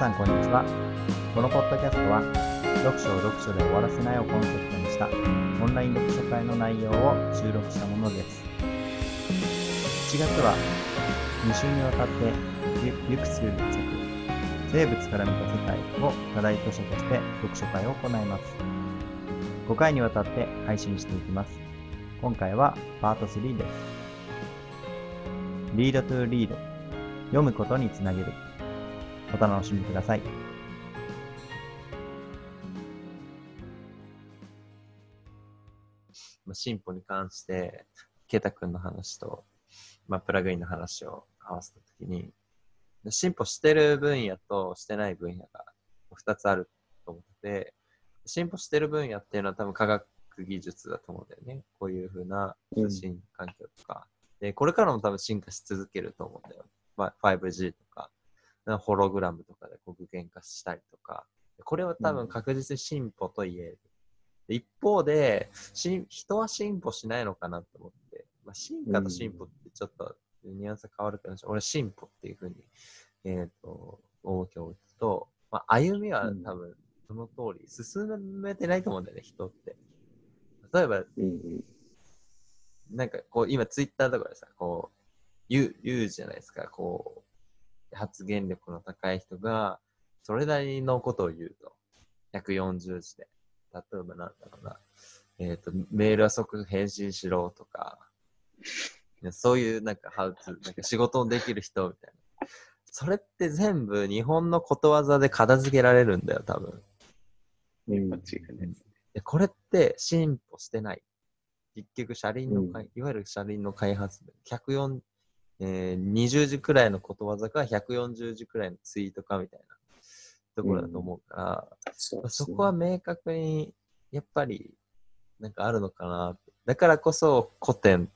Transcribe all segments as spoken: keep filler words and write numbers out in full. さんこんにちは。このポッドキャストは読書を読書で終わらせないをコンセプトにしたオンライン読書会の内容を収録したものです。しちがつはに週にわたってゆくつゆるの作生物から見た世界を課題図書として読書会を行います。ごかいにわたって配信していきます。今回はパートスリーです。リードトゥーリード、読むことにつなげる。お楽しみください。進歩に関してケタ君の話と、まあ、プラグインの話を合わせたときに、進歩してる分野としてない分野がふたつあると思ってて、進歩してる分野っていうのは多分科学技術だと思うんだよね。こういう風な通信環境とか、うん、でこれからも多分進化し続けると思うんだよ。 ファイブジー とかホログラムとかで具現化したりとか、これは多分確実に進歩と言える。うん、一方で人は進歩しないのかなと思って、まあ、進化と進歩ってちょっとニュアンス変わるから、俺は進歩っていうふうに、えーと、重きを置くと、まあ、歩みは多分その通り進めてないと思うんだよね、人って。例えば、うん、なんかこう今ツイッターとかでさ、こう言う、言うじゃないですか、こう発言力の高い人がそれなりのことを言うと、ひゃくよんじゅうじで、例えばなんだろうな、えーと、メールは即返信しろとか、そういうなんかハウツー、なんか仕事できる人みたいな。それって全部日本のことわざで片付けられるんだよ、多分。うん、これって進歩してない。結局車輪の、うん、いわゆる車輪の開発、ひゃくよん、えー、にじゅうじくらいのことわざかひゃくよんじゅうじくらいのツイートかみたいなところだと思うから、うん、そうですね。そこは明確にやっぱりなんかあるのかな。だからこそ古典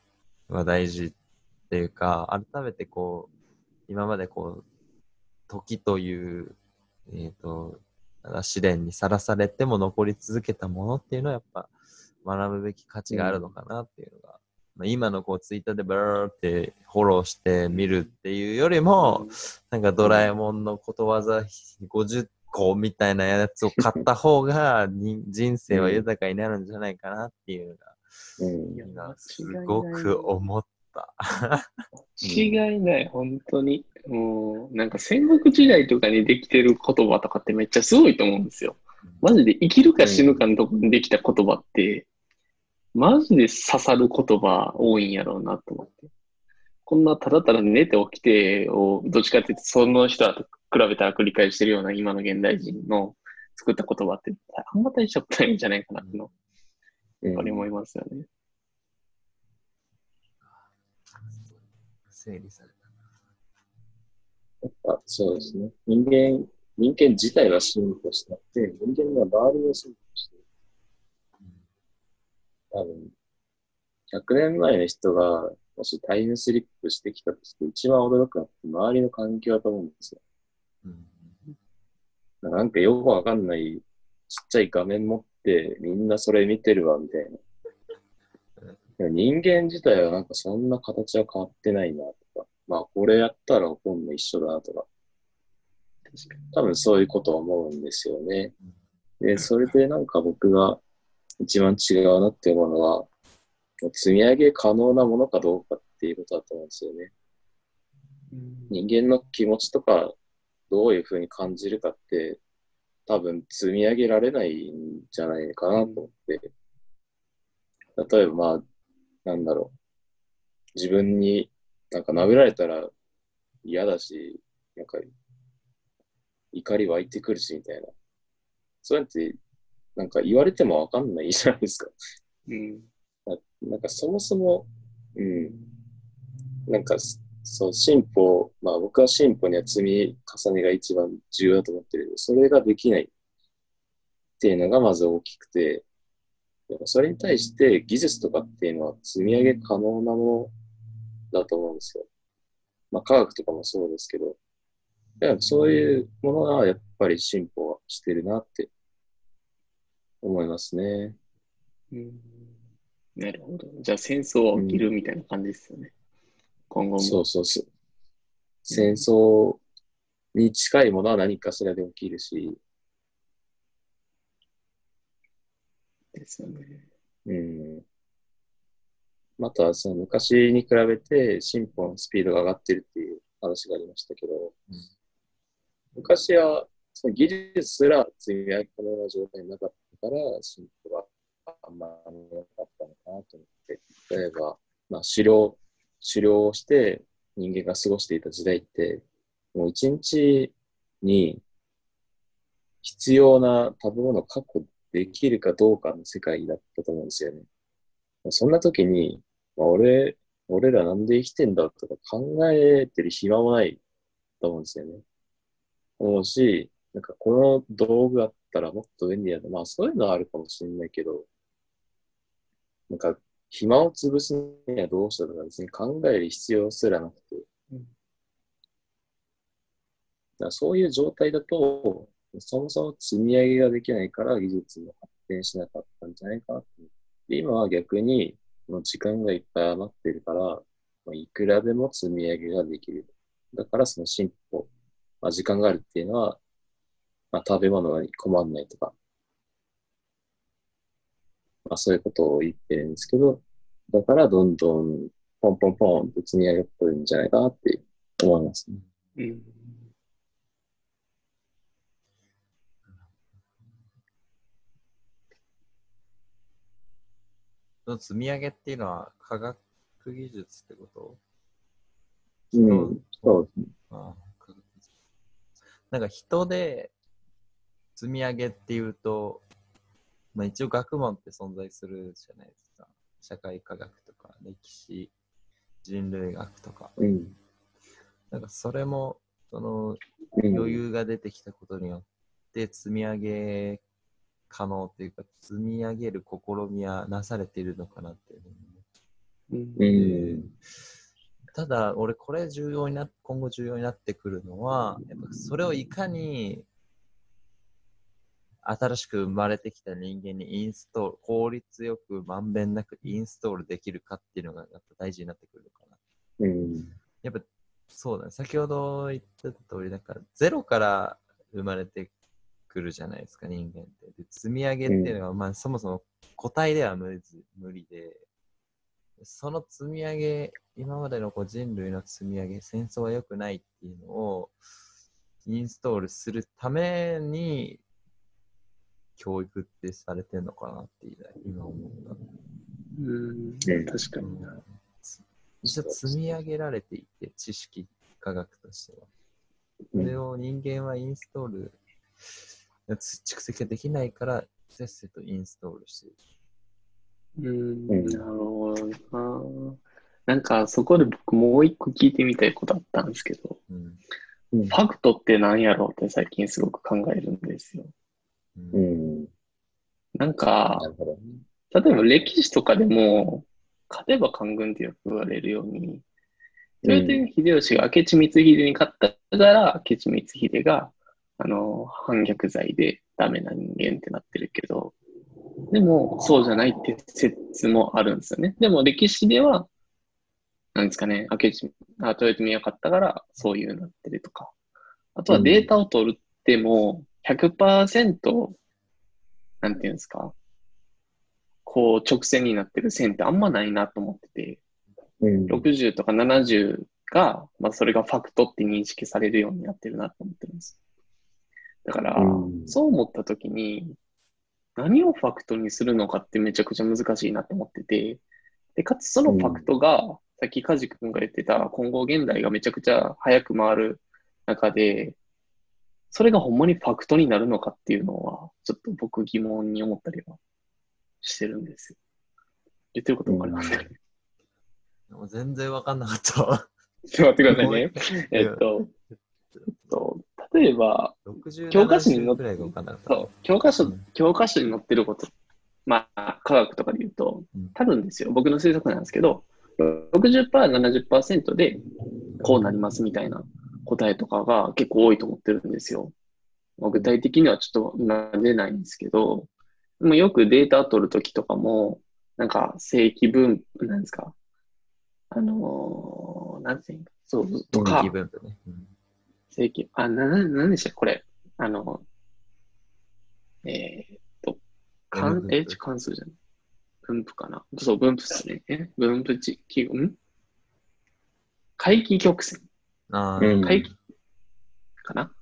は大事っていうか、改めてこう今までこう時という、えー、と試練にさらされても残り続けたものっていうのはやっぱ学ぶべき価値があるのかなっていうのが、うん、まあ、今のこうツイッターでブーってフォローして見るっていうよりも、なんかドラえもんのことわざごじゅっこみたいなやつを買った方が人生は豊かになるんじゃないかなっていうのが、うん、すごく思った。違いない、本当に。もう、なんか戦国時代とかにできてる言葉とかってめっちゃすごいと思うんですよ。マジで生きるか死ぬかのとこにできた言葉って、マジで刺さる言葉多いんやろうなと思って。こんなただただ寝て起きてを、どっちかって言ってその人と比べたら繰り返してるような今の現代人の作った言葉って、あんま大したことないんじゃないかなっての。やっぱり思いますよね。整理されたな。そうですね。人間、人間自体は進歩したって、人間が周りを進歩している。多分、ひゃくねんまえの人が、もしタイムスリップしてきたとして、一番驚くのは周りの環境だと思うんですよ。うん、なんかよくわかんない、ちっちゃい画面持って、で、みんなそれ見てるわ、みたいな。人間自体はなんかそんな形は変わってないな、とか。まあ、これやったら怒んの一緒だな、とか。多分そういうことを思うんですよね。で、それでなんか僕が一番違うなって思うのは、積み上げ可能なものかどうかっていうことだと思うんですよね。人間の気持ちとか、どういうふうに感じるかって、多分積み上げられないんじゃないかなと思って。例えばまあ、なんだろう。自分になんか殴られたら嫌だし、なんか怒り湧いてくるしみたいな。そうやってなんか言われてもわかんないじゃないですか。うん。なんかそもそも、うん。なんかそう、進歩、まあ僕は進歩には積み重ねが一番重要だと思ってるけど、それができないっていうのがまず大きくて、それに対して技術とかっていうのは積み上げ可能なものだと思うんですよ。まあ科学とかもそうですけど、そういうものがやっぱり進歩はしてるなって思いますね。うん、なるほど。じゃあ戦争は起きるみたいな感じですよね。うん、今後もそうそうそう。戦争に近いものは何かしらで起きるし。ですよね。うん。また、その昔に比べて進歩のスピードが上がってるっていう話がありましたけど、うん、昔はその技術すら積み上げられる状態になかったから進歩があんまりなかったのかなと思って、例えば、まあ、狩猟、狩猟をして人間が過ごしていた時代って、もう一日に必要な食べ物を確保できるかどうかの世界だったと思うんですよね。そんな時に、まあ、俺、俺らなんで生きてんだとか考えてる暇もないと思うんですよね。思うし、なんかこの道具あったらもっと便利だと。まあそういうのはあるかもしれないけど、なんか暇を潰すにはどうしたとかですね、考える必要すらなくて。うん、だそういう状態だと、そもそも積み上げができないから技術も発展しなかったんじゃないかなと。今は逆に、時間がいっぱい余ってるから、いくらでも積み上げができる。だからその進歩、まあ、時間があるっていうのは、まあ、食べ物に困らないとか、まあ、そういうことを言ってるんですけど、だからどんどんポンポンポンって積み上げっぽいんじゃないかなって思いますね。うん、積み上げっていうのは科学技術ってこと？うん、そうですね。ああ、なんか人で積み上げっていうと、まあ、一応学問って存在するじゃないですか。社会科学とか歴史、人類学とか。うん、なんかそれもその余裕が出てきたことによって積み上げ可能というか、積み上げる試みはなされているのかなっていう、ね。うん、ただ、俺これ重要にな今後重要になってくるのは、やっぱそれをいかに新しく生まれてきた人間にインストール、効率よくまんべんなくインストールできるかっていうのがやっぱ大事になってくるのかな。うん、やっぱそうだね。先ほど言ってた通り、なんかゼロから生まれて来るじゃないですか、人間って。で、積み上げっていうのは、まあ、そもそも個体では無理、無理で、その積み上げ、今までのこう人類の積み上げ、戦争は良くないっていうのをインストールするために教育ってされてるのかなって今思った。うん、確かにな。実は積み上げられていて、知識、科学としてはそれを人間はインストール蓄積ができないからせっせとインストールしている。うん、なるほどな。なんかそこで僕もう一個聞いてみたいことあったんですけど、うんうん、ファクトって何やろうって最近すごく考えるんですよ。うん、なんか、なるほど。例えば歴史とかでも勝てば官軍ってよく言われるように、豊臣秀吉が明智光秀に勝ったから明智光秀があの反逆罪でダメな人間ってなってるけど、でもそうじゃないって説もあるんですよね。でも歴史ではなんですかね、明智、豊臣が勝ったからそういうなってるとか、あとはデータを取っても ひゃくパーセント なんていうんですか、こう直線になってる線ってあんまないなと思ってて、ろくじゅうとかななじゅうが、まあ、それがファクトって認識されるようになってるなと思ってるんです。だから、うん、そう思ったときに、何をファクトにするのかってめちゃくちゃ難しいなと思ってて、で、かつそのファクトが、うん、さっき梶君が言ってた、今後現代がめちゃくちゃ早く回る中で、それがほんまにファクトになるのかっていうのは、ちょっと僕疑問に思ったりはしてるんですよ。言ってることわかりますかね？うん、もう全然わかんなかった。ちょっと待ってくださいね。えっと、えっと例えば、教科書に載ってること、まあ、科学とかで言うと、多分ですよ、僕の推測なんですけど、ろくじゅうパーセント、ななじゅっパーセント でこうなりますみたいな答えとかが結構多いと思ってるんですよ。まあ、具体的にはちょっと今出ないんですけど、でもよくデータ取るときとかも、なんか正規分布なんですか、あのー、なんていうの、そう、とか。正規、あ、な、な、なんでしたっけ、これ。あの、えー、っと、関、え、関数じゃない。分布かな。そう、分布ですね。え分布地、き、ん回帰曲線。ああ、回帰、かな。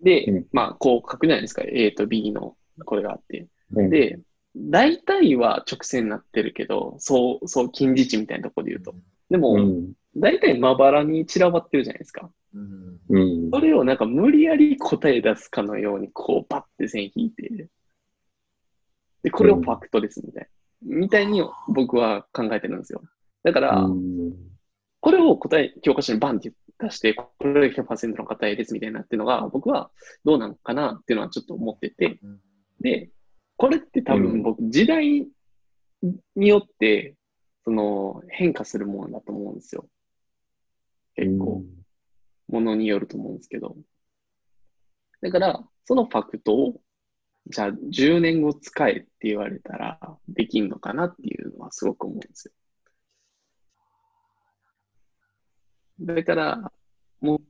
で、うん、まあ、こう書くじゃないですか。A と B の、これがあって。うん、で、大体は直線になってるけど、そう、そう、近似値みたいなところで言うと。でも、うん、大体まばらに散らばってるじゃないですか。うん、それをなんか無理やり答え出すかのように、こう、パッて線引いて、で、これをファクトですみたいな、うん、みたいに僕は考えてるんですよ。だから、うん、これを答え、教科書にバンって出して、これが ひゃくパーセント の答えですみたいなっていうのが、僕はどうなのかなっていうのはちょっと思ってて、で、これって多分僕、時代によって、その変化するものだと思うんですよ。結構、ものによると思うんですけど。だから、そのファクトを、じゃあじゅうねんご使えって言われたら、できんのかなっていうのはすごく思うんですよ。だから、も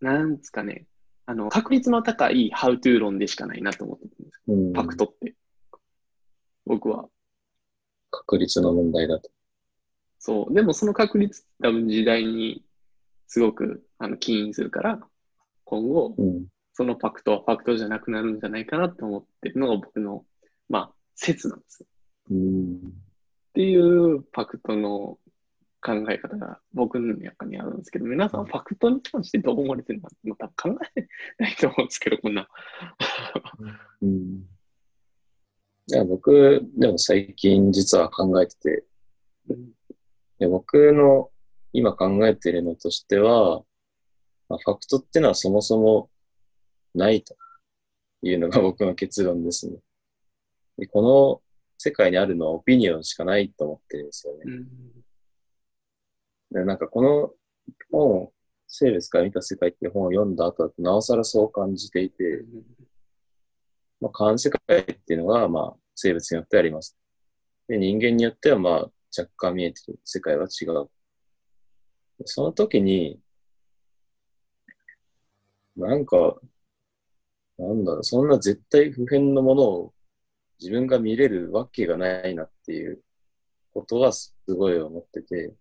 う、なんですかね、あの、確率の高いハウトゥー論でしかないなと思ってるんですよ。うん、ファクトって。僕は。確率の問題だと。そう。でもその確率って多分時代にすごくあの起因するから、今後、うん、そのファクトはファクトじゃなくなるんじゃないかなって思ってるのが僕の、まあ、説なんですよ。うん、っていうファクトの考え方が僕の中にあるんですけど、皆さんファクトに関してどう思われてるのかも多分考えないと思うんですけど、こんな。うん、いや僕、でも最近実は考えてて、うんで僕の今考えているのとしては、まあ、ファクトってのはそもそもないというのが僕の結論ですね。でこの世界にあるのはオピニオンしかないと思ってるんですよね。うん、でなんかこの本、生物から見た世界って本を読んだ後だとなおさらそう感じていて、まあ、環世界っていうのがまあ生物によってあります。で人間によってはまあ若干見えてる世界は違う。その時に、なんか、なんだろう、そんな絶対不変のものを自分が見れるわけがないなっていうことはすごい思ってて。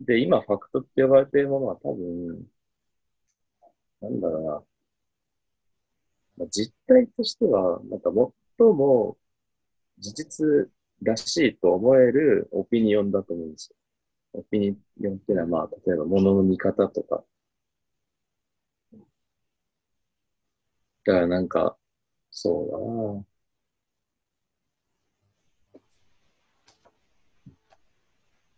で、今、ファクトって呼ばれてるものは多分、なんだろうな、実態としては、なんか最も事実、らしいと思えるオピニオンだと思うんですよ。オピニオンっていうのは、まあ、例えば物の見方とか。だからなんか、そうだなぁ。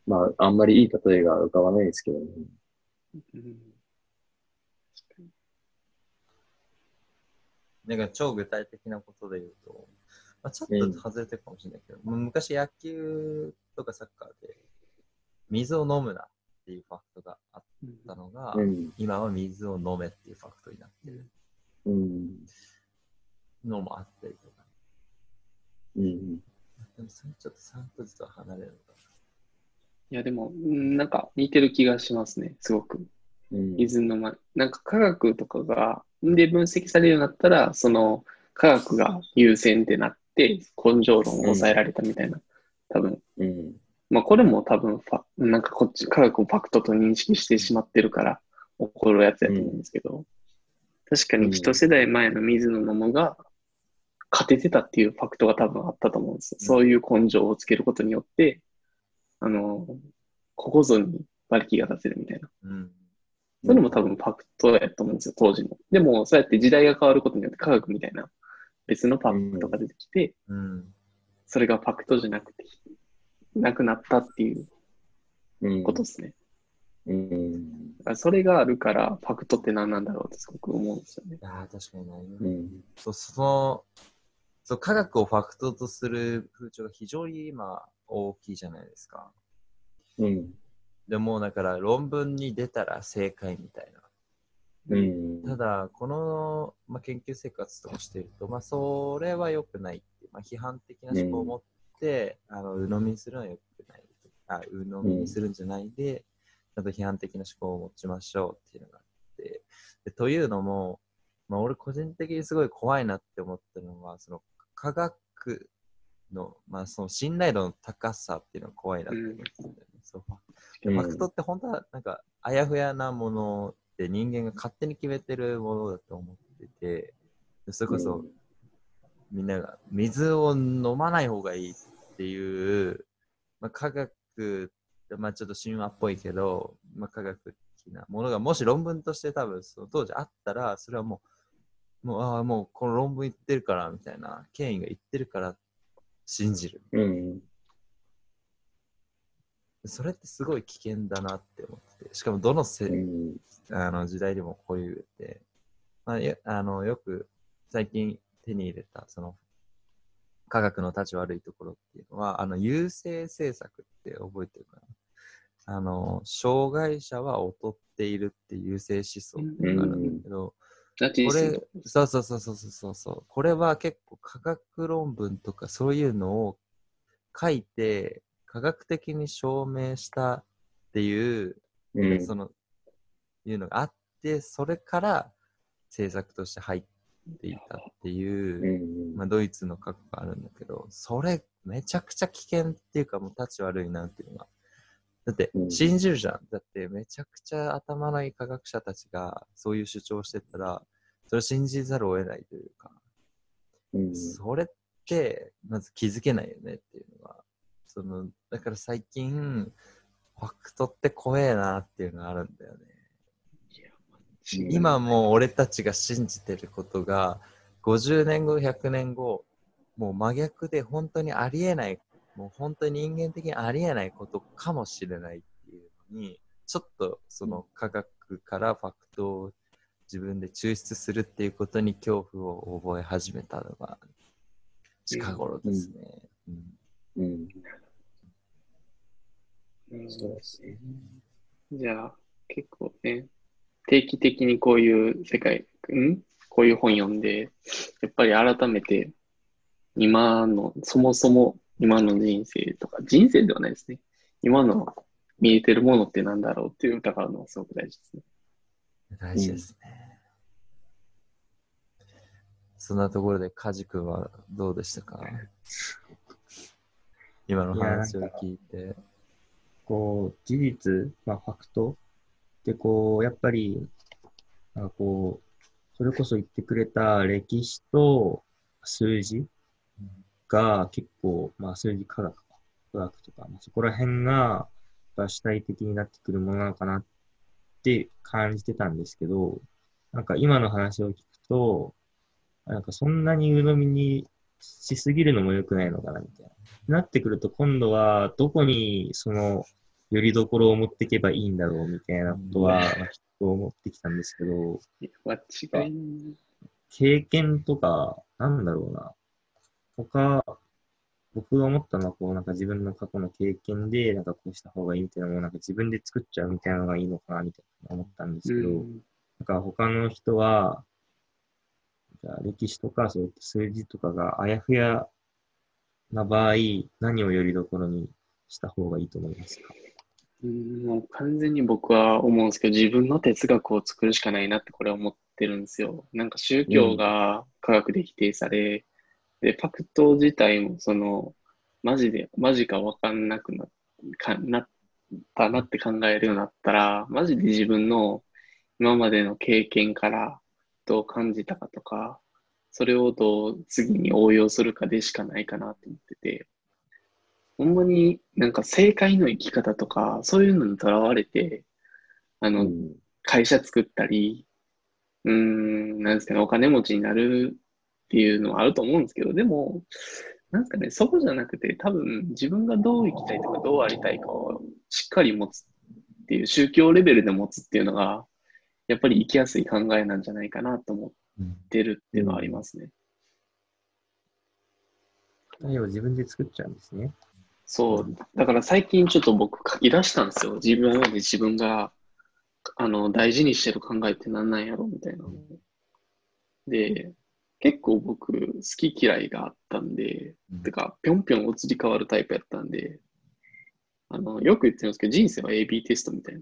まあ、あんまりいい例えが浮かばないですけどね。なんか超具体的なことで言うと、まあ、ちょっと外れてるかもしれないけど、うん、昔野球とかサッカーで水を飲むなっていうファクトがあったのが、うん、今は水を飲めっていうファクトになってるのもあったりとか、うんうん、でもそれちょっと散歩実は離れるのかないやでもなんか似てる気がしますねすごく、うん、水飲まなんか科学とかがで分析されるようになったらその科学が優先でなって根性論を抑えられたみたいな、うん、多分、うん、まあこれも多分なんかこっち科学をファクトと認識してしまってるから起こるやつだと思うんですけど、うん、確かに一世代前の水野桃が勝ててたっていうファクトが多分あったと思うんですよ、うん、そういう根性をつけることによってあのここぞに馬力が出せるみたいな、うん、それも多分ファクトやと思うんですよ当時のでもそうやって時代が変わることによって科学みたいな別のファクトが出てきて、うんうん、それがファクトじゃなくて、なくなったっていうことですね。うんうん、それがあるから、ファクトって何なんだろうってすごく思うんですよね。ああ、確かにな、うんそうそのそう。科学をファクトとする風潮が非常に今大きいじゃないですか。うん、でもだから論文に出たら正解みたいな。うん、ただ、この、まあ、研究生活とかしていると、まあ、それは良くないって、まあ、批判的な思考を持って、うん、あの鵜呑みにするのは良くないあ鵜呑みにするんじゃないで、うん、ちゃんと批判的な思考を持ちましょうっていうのがあって、でというのも、まあ、俺個人的にすごい怖いなって思ってるのは、その科学の、まあ、その信頼度の高さっていうのが怖いなって思ってるんですよね。そう。ファクトって本当はなんかあやふやなもので人間が勝手に決めてるものだと思ってて、それこそみんなが水を飲まない方がいいっていう、まあ、科学、まあ、ちょっと神話っぽいけど、まあ、科学的なものがもし論文として多分その当時あったら、それはもう、もう、ああ、もうこの論文言ってるからみたいな、権威が言ってるから信じる、うん、それってすごい危険だなって思ってて、しかもどのせ、うん、あの時代でもこういうで、まあ、あのよく最近手に入れたその科学の立ち悪いところっていうのは、あの優生政策って覚えてるかな、あの障害者は劣っているっていう優生思想っていうのがあるんだけど、うん、これそうそうそうそうそうそうこれは結構科学論文とかそういうのを書いて科学的に証明したっていう、うん、そのいうのがあって、それから政策として入ってっていたっていう、まあ、ドイツの過去があるんだけど、それめちゃくちゃ危険っていうか、もう立ち悪いなっていうのは、だって信じるじゃん、だってめちゃくちゃ頭のいい科学者たちがそういう主張してたら、それを信じざるを得ないというか、うん、それってまず気づけないよねっていうのが、そのだから最近ファクトって怖えなっていうのがあるんだよね。今もう俺たちが信じてることがごじゅうねんごひゃくねんごもう真逆で本当にありえない、もう本当に人間的にありえないことかもしれないっていうのに、ちょっとその科学からファクトを自分で抽出するっていうことに恐怖を覚え始めたのが近頃ですね。うん、うんうんうん、そうですね。じゃあ結構ね、定期的にこういう世界、んこういう本読んで、やっぱり改めて今の、そもそも今の人生とか、人生ではないですね。今の見えてるものってなんだろうっていう疑うのはすごく大事ですね。大事ですね。うん、そんなところでカジ君はどうでしたか？今の話を聞いて。こう、事実、まあ、ファクトでこうやっぱりなんかこうそれこそ言ってくれた歴史と数字が結構、まあ、数字科学とか科学とか、まあ、そこら辺が主体的になってくるものなのかなって感じてたんですけど、なんか今の話を聞くとなんかそんなに鵜呑みにしすぎるのも良くないのかなみたいななってくると、今度はどこにそのよりどころを持っていけばいいんだろうみたいなことはきっと思ってきたんですけど、経験とか、なんだろうな、他、僕が思ったのはこうなんか自分の過去の経験でなんかこうした方がいいみたいなのをなんか自分で作っちゃうみたいなのがいいのかなみたいな思ったんですけど、なんか他の人は歴史とかそういった数字とかがあやふやな場合、何をよりどころにした方がいいと思いますか？うん、もう完全に僕は思うんですけど、自分の哲学を作るしかないなってこれは思ってるんですよ。なんか宗教が科学で否定され、うん、でファクト自体もそのマジでマジか分かんなくなかなったなって考えるようになったら、マジで自分の今までの経験からどう感じたかとか、それをどう次に応用するかでしかないかなって思ってて、ほんまになんか正解の生き方とかそういうのにとらわれて、あの、うん、会社作ったり、うーん、なんですかね、お金持ちになるっていうのはあると思うんですけど、でもなんかね、そこじゃなくて、多分自分がどう生きたいとかどうありたいかをしっかり持つっていう、宗教レベルで持つっていうのがやっぱり生きやすい考えなんじゃないかなと思ってるっていうのはありますね。答えを自分で作っちゃうんですね。そう、だから最近ちょっと僕書き出したんですよ。自分で自分があの大事にしてる考えって何なんやろみたいな。で、結構僕好き嫌いがあったんで、うん、てかぴょんぴょん移り変わるタイプやったんで、あのよく言ってるんですけど、人生は エービー テストみたいな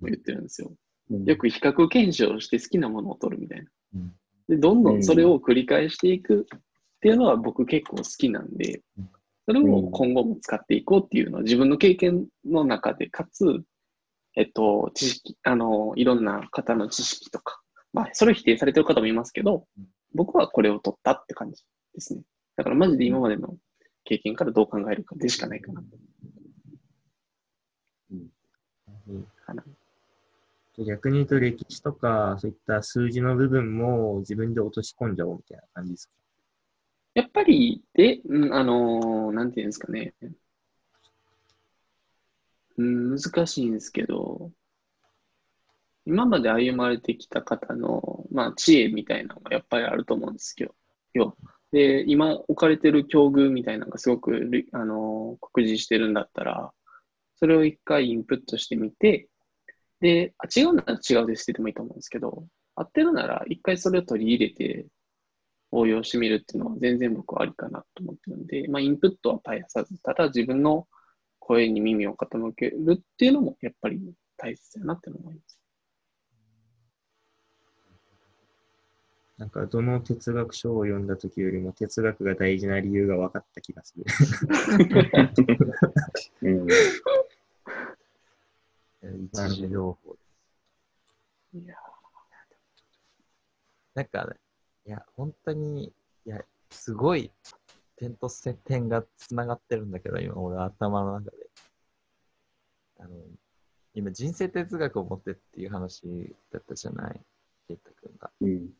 の言ってるんですよ。よく比較検証して好きなものを取るみたいな。で、どんどんそれを繰り返していくっていうのは僕結構好きなんで、それを今後も使っていこうっていうのは自分の経験の中で、かつ、えっと、知識、あの、いろんな方の知識とか、まあ、それを否定されてる方もいますけど、僕はこれを取ったって感じですね。だからマジで今までの経験からどう考えるかでしかないかな。うんうん、かな。逆に言うと歴史とかそういった数字の部分も自分で落とし込んじゃおうみたいな感じですか？やっぱりで、うん、あのー、なんていうんですかね、うん、難しいんですけど、今まで歩まれてきた方の、まあ、知恵みたいなのがやっぱりあると思うんですけど、で今置かれてる境遇みたいなのがすごく、あのー、酷似してるんだったら、それを一回インプットしてみて、で、あ、違うなら違うで捨ててもいいと思うんですけど、合ってるなら一回それを取り入れて応用してみるっていうのは全然僕はありかなと思ってるんで、まあ、インプットは絶やさず、ただ自分の声に耳を傾けるっていうのもやっぱり大切だなって思います。なんかどの哲学書を読んだ時よりも哲学が大事な理由が分かった気がする。うん情報です。いや、なんか、ね、いや本当に、いやすごい点と点がつながってるんだけど、今俺頭の中で、あの今人生哲学を持ってっていう話だったじゃない、ケイタ君が。うん、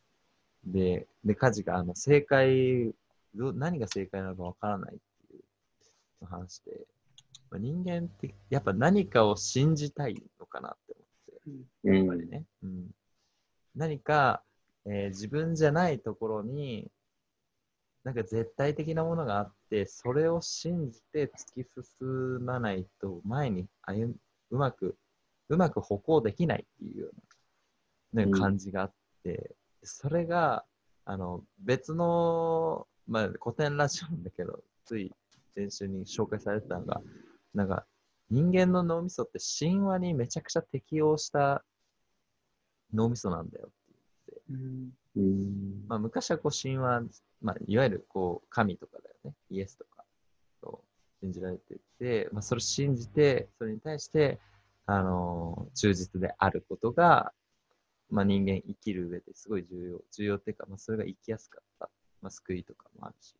で、でカジがあの正解ど何が正解なのかわからないっていう話で。人間ってやっぱ何かを信じたいのかなって思って、やっぱりね、うんうん、何か、えー、自分じゃないところになんか絶対的なものがあって、それを信じて突き進まないと前に歩む、うまくうまく歩行できないっていうような感じがあって、うん、それがあの別の、まあ、古典ラジオなんだけどつい先週に紹介されてたのが、なんか人間の脳みそって神話にめちゃくちゃ適応した脳みそなんだよって言って、うんまあ、昔はこう神話、まあ、いわゆるこう神とかだよね、イエスとかと信じられてて、まあ、それ信じてそれに対して、あのー、忠実であることが、まあ、人間生きる上ですごい重要重要っていうか、まあ、それが生きやすかった、まあ、救いとかもあるし、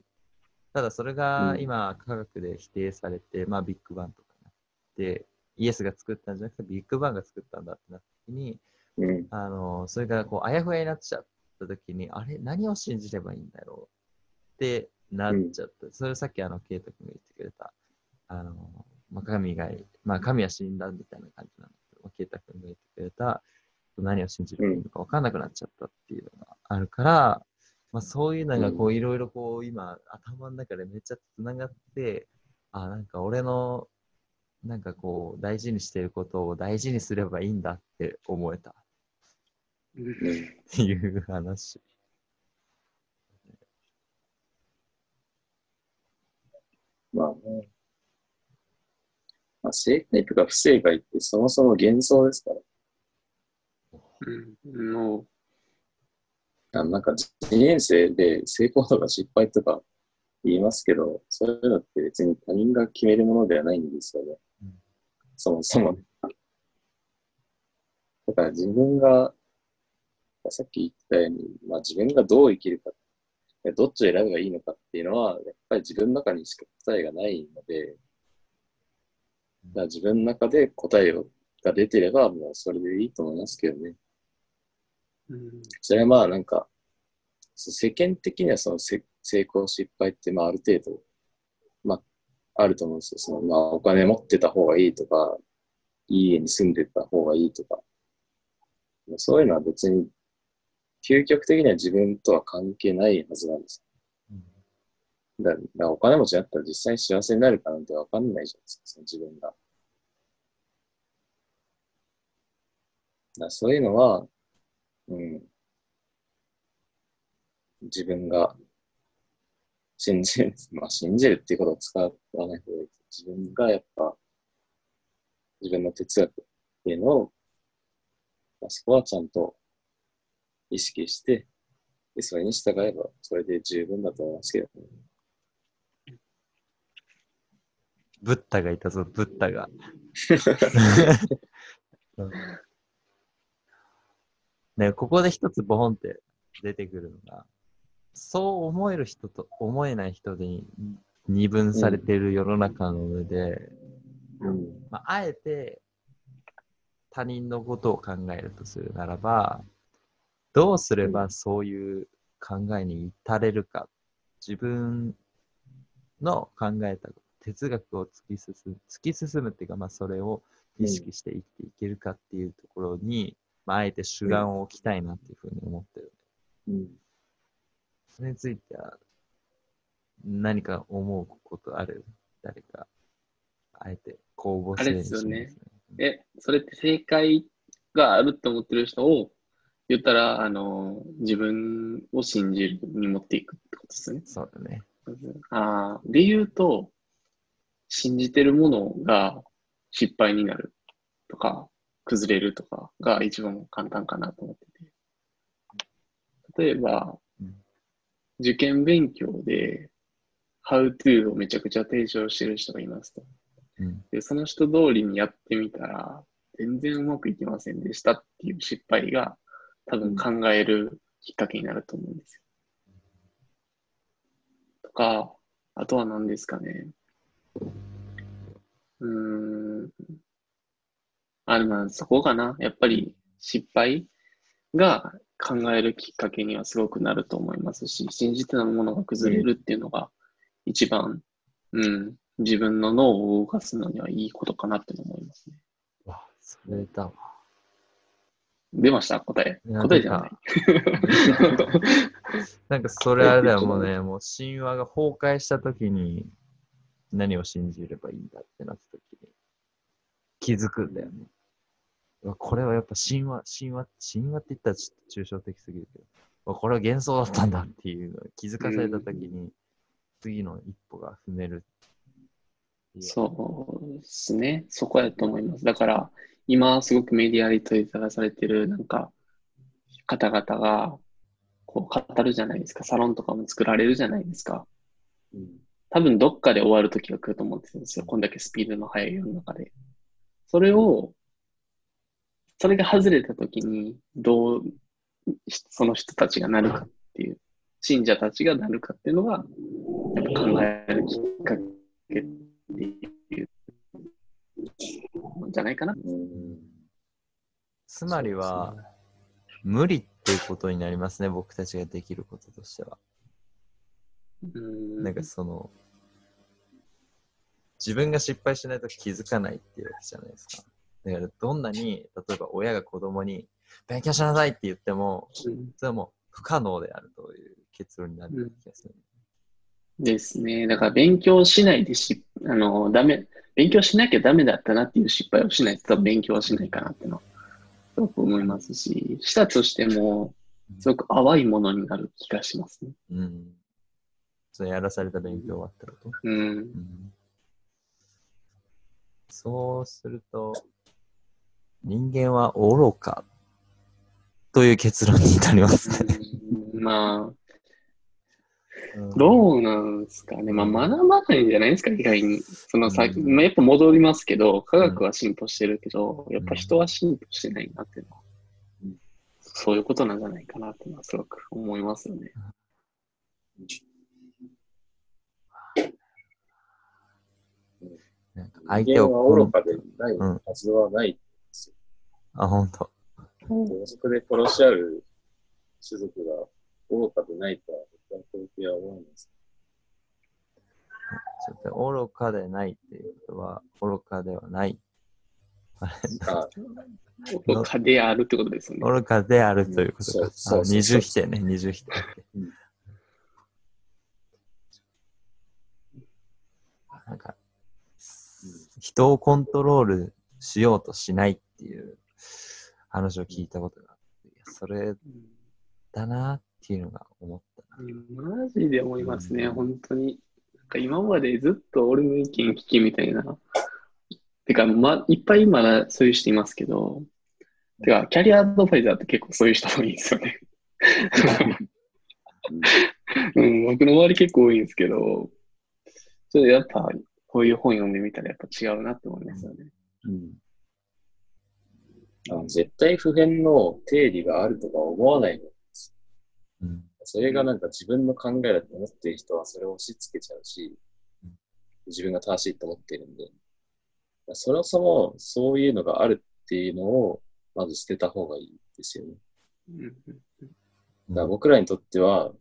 ただそれが今科学で否定されて、まあビッグバンとかなって、イエスが作ったんじゃなくてビッグバンが作ったんだってなった時に、うん、あのそれがこうあやふやになっちゃった時に、あれ何を信じればいいんだろうってなっちゃった。うん、それをさっきあのケイト君が言ってくれた、あのまあ、神がまあ神は死んだみたいな感じなんだけど、ケイト君が言ってくれた何を信じればいいのか分かんなくなっちゃったっていうのがあるから。まあ、そういうのがこういろいろこう今頭の中でめっちゃつながって、あなんか俺のなんかこう大事にしてることを大事にすればいいんだって思えたっていう話。まあね、まあ、正解とか不正解ってそもそも幻想ですから。うん、もうなんか人生で成功とか失敗とか言いますけど、そういうのって別に他人が決めるものではないんですよね、うん、そもそも。だから自分がさっき言ったように、まあ、自分がどう生きるか、どっちを選べばいいのかっていうのはやっぱり自分の中にしか答えがないので、だから自分の中で答えが出てればもうそれでいいと思いますけどね。うん、それはまあなんか世間的にはその成功失敗ってまあある程度まああると思うんですよ。そのまあお金持ってた方がいいとか、いい家に住んでた方がいいとか、そういうのは別に究極的には自分とは関係ないはずなんですよ、うん、だからお金持ちだったら実際に幸せになるかなんて分かんないじゃないですか、その自分が。だからそういうのはうん、自分が信じる、まあ信じるっていうことを使わない方がいい。自分がやっぱ自分の哲学っていうのをそこはちゃんと意識して、それに従えば、それで十分だと思いますけど、ね。ブッダがいたぞ、ブッダが。ね、ここで一つボンって出てくるのが、そう思える人と思えない人で二分されている世の中の上で、うん、まあ、あえて他人のことを考えるとするならば、どうすればそういう考えに至れるか、自分の考えた哲学を突き進む、突き進むっていうか、まあ、それを意識して生きていけるかっていうところに、まあ、あえて主眼を置きたいなっていうふうに思ってる、うん、それについては何か思うことある？誰かあえて公募制にしますね。あれですよね。え、それって正解があると思ってる人を言ったら、あの自分を信じるに持っていくってことですね。そうだね。あー、で言うと、信じてるものが失敗になるとか崩れるとかが一番簡単かなと思ってて、例えば、うん、受験勉強で How to をめちゃくちゃ提唱してる人がいますと、うん、でその人通りにやってみたら全然うまくいきませんでしたっていう失敗が多分考えるきっかけになると思うんですよ。とか、あとは何ですかね、うーん、あれ、まあそこかな。やっぱり失敗が考えるきっかけにはすごくなると思いますし、信じてたものが崩れるっていうのが一番、うんうん、自分の脳を動かすのにはいいことかなって思いますね。わ、それだわ。出ました、答え。答えじゃない。なんかそれあれだよ、もうね、もう神話が崩壊したときに何を信じればいいんだってなったときに気づくんだよね。これはやっぱ神話、神話、神話って言ったらちょっと抽象的すぎるけど、これは幻想だったんだっていうのを気づかされたときに次の一歩が踏める。そうですね。そこやと思います。だから今すごくメディアで取り沙汰されてるなんか方々がこう語るじゃないですか。サロンとかも作られるじゃないですか。うん、多分どっかで終わる時が来ると思ってるんですよ。こんだけスピードの速い世の中で。それを、それが外れた時にどうその人たちがなるかっていう、信者たちがなるかっていうのがやっぱ考えるきっかけっていう。じゃないかな。つまりは、無理っていうことになりますね、僕たちができることとしては。なんかその、自分が失敗しないと気づかないっていうわけじゃないですか。だからどんなに、例えば親が子供に勉強しなさいって言っても、それはもう不可能であるという結論になる気がする。ですね。だから勉強しないでし、あの、ダメ、勉強しなきゃダメだったなっていう失敗をしないと多分勉強はしないかなってのはすごく思いますし、したとしてもすごく淡いものになる気がしますね。うん。そう、やらされた勉強はあったこと。うん。うん、そうすると、人間は愚かという結論に至りますね。うん、まあ。どうなんですかね、まあ、学ばないんじゃないですか、意外に。その先、うん、やっぱ戻りますけど、科学は進歩してるけど、やっぱ人は進歩してないなっていうのは、うん、そういうことなんじゃないかなっていうのは、すごく思いますよね。なんか相手を人間は愚かでないはずはないですよ。うん、あ、ほんと。同族で殺し合う種族が愚かでないとは。ちょっと愚かでないっていうことは愚かではない。愚かであるってことですね。愚かであるということか。二重否定ね、二重否定。なんか、人をコントロールしようとしないっていう話を聞いたことがあって、それだなっていうのが思った。マジで思いますね、うん、本当に。なんか今までずっと俺の意見聞きみたいな。てか、ま、いっぱい今そういう人いますけど、てか、キャリアアドバイザーって結構そういう人多いんですよね。うん、僕の周り結構多いんですけど、ちょっとやっぱこういう本読んでみたらやっぱ違うなって思いますよね。うん、あの絶対不変の定理があるとか思わないのです、うん。それがなんか自分の考えだと思っている人はそれを押し付けちゃうし、自分が正しいと思っているんで、そもそもそういうのがあるっていうのをまず捨てた方がいいですよね。うんだら僕らにとっては、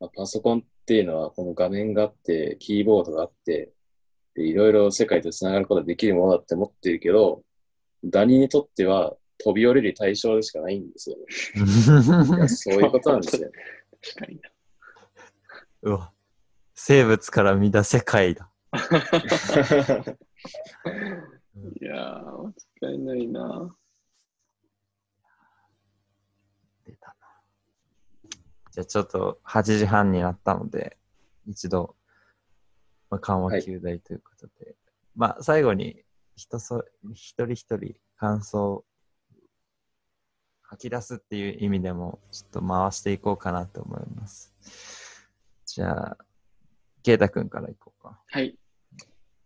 まあ、パソコンっていうのはこの画面があってキーボードがあっていろいろ世界とつながることができるものだって思ってるけど、ダニにとっては飛び降りる対象でしかないんですよね。いやそういうことなんですよ。確かにな。うわ、生物から見た世界だ。いやー間違いないな。じゃあちょっとはちじはんになったので、一度、まあ、緩和休題ということで、はい、まあ最後に人そ一人一人感想を吐き出すっていう意味でもちょっと回していこうかなと思います。じゃあ、圭太君からいこうか。はい。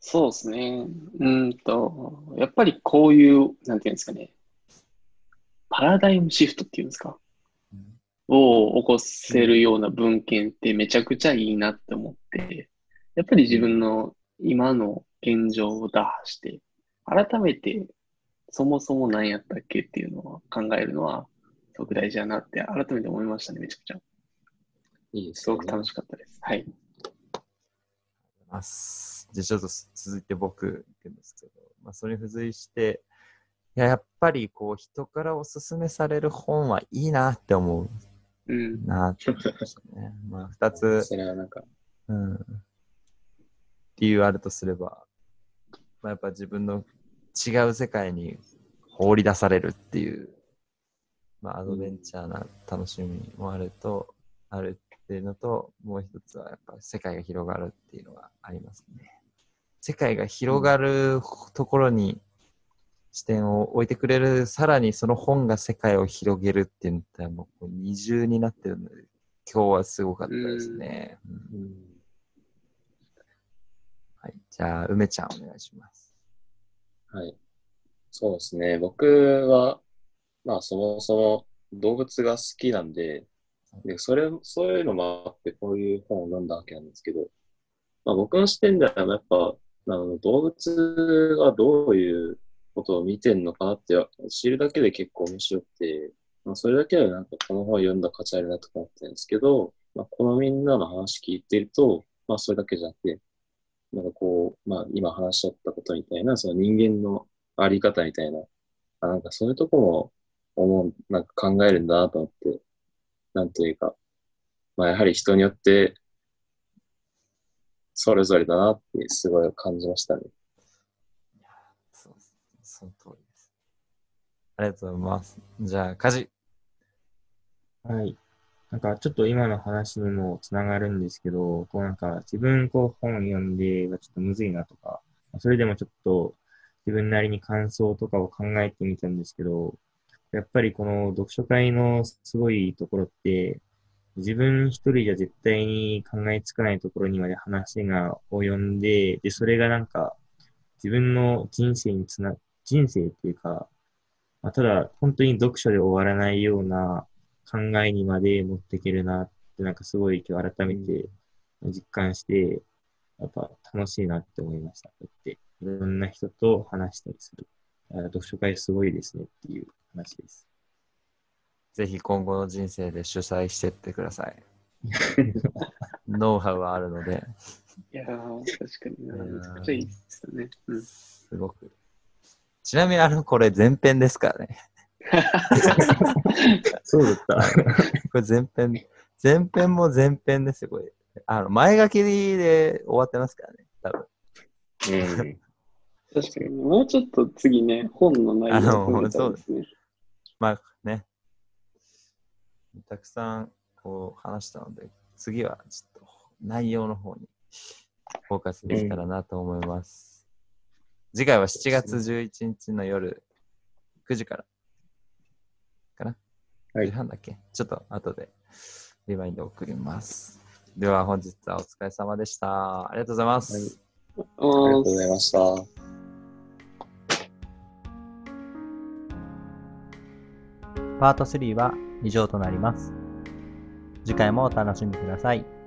そうですね。うんと、やっぱりこういう、なんていうんですかね、パラダイムシフトっていうんですか。を起こせるような文献ってめちゃくちゃいいなって思って、やっぱり自分の今の現状を打破して、改めてそもそも何やったっけっていうのを考えるのはすごく大事だなって改めて思いましたね、めちゃくちゃ。いいですね。すごく楽しかったです。はい。じゃあちょっと続いて僕いくんですけど、まあ、それに付随して、いや、やっぱりこう人からおすすめされる本はいいなって思う。うん、なって思いましたね。まあ、二つ、うん、理由あるとすれば、まあ、やっぱ自分の違う世界に放り出されるっていう、まあ、アドベンチャーな楽しみもあると、うん、あるっていうのと、もう一つはやっぱ世界が広がるっていうのがありますね。世界が広がるところに視点を置いてくれる、さらにその本が世界を広げるっていうのってもう二重になってるので、今日はすごかったですね。うんうん、はい、じゃあ梅ちゃんお願いします。はい、そうですね。僕はまあそもそも動物が好きなんで、でそれそういうのもあってこういう本を読んだわけなんですけど、まあ僕の視点ではやっぱあの動物がどういうことを見てんのかなって知るだけで結構面白くて、まあ、それだけでなんかこの本読んだ価値あるなとか思ってるんですけど、まあ、このみんなの話聞いてると、まあそれだけじゃなくて、なんかこう、まあ今話し合ったことみたいな、その人間のあり方みたいな、あなんかそういうとこも思う、なんか考えるんだなと思って、なんというか、まあやはり人によってそれぞれだなってすごい感じましたね。その通りです。ありがとうございます。じゃあ、カジ。はい。なんかちょっと今の話にもつながるんですけど、こうなんか自分こう本読んでちょっとむずいなとか、それでもちょっと自分なりに感想とかを考えてみたんですけど、やっぱりこの読書会のすごいところって、自分一人じゃ絶対に考えつかないところにまで話が及んで、で、それがなんか自分の人生につながって、人生っていうか、まあ、ただ本当に読書で終わらないような考えにまで持っていけるなって、なんかすごい今日改めて実感して、やっぱ楽しいなって思いました。だっていろんな人と話したりする。読書会すごいですねっていう話です。ぜひ今後の人生で主催してってください。ノウハウはあるので。いやー、確かにな。めちゃくちゃいいですよね。うん、すごく。ちなみにあのこれ前編ですからね。そうだった。これ前編、前編も前編ですよこれ。あの前書きで終わってますからね。多分。うん、確かにもうちょっと次ね本の内容を考えたんですね。まあね、たくさんこう話したので次はちょっと内容の方にフォーカスできたらなと思います。うん次回はしちがつじゅういちにちの夜くじからかな、はい、じゅうじはんだっけ、ちょっと後でリマインドを送ります。では本日はお疲れ様でした。ありがとうございます。はい、ありがとうございました。パートスリーは以上となります。次回もお楽しみください。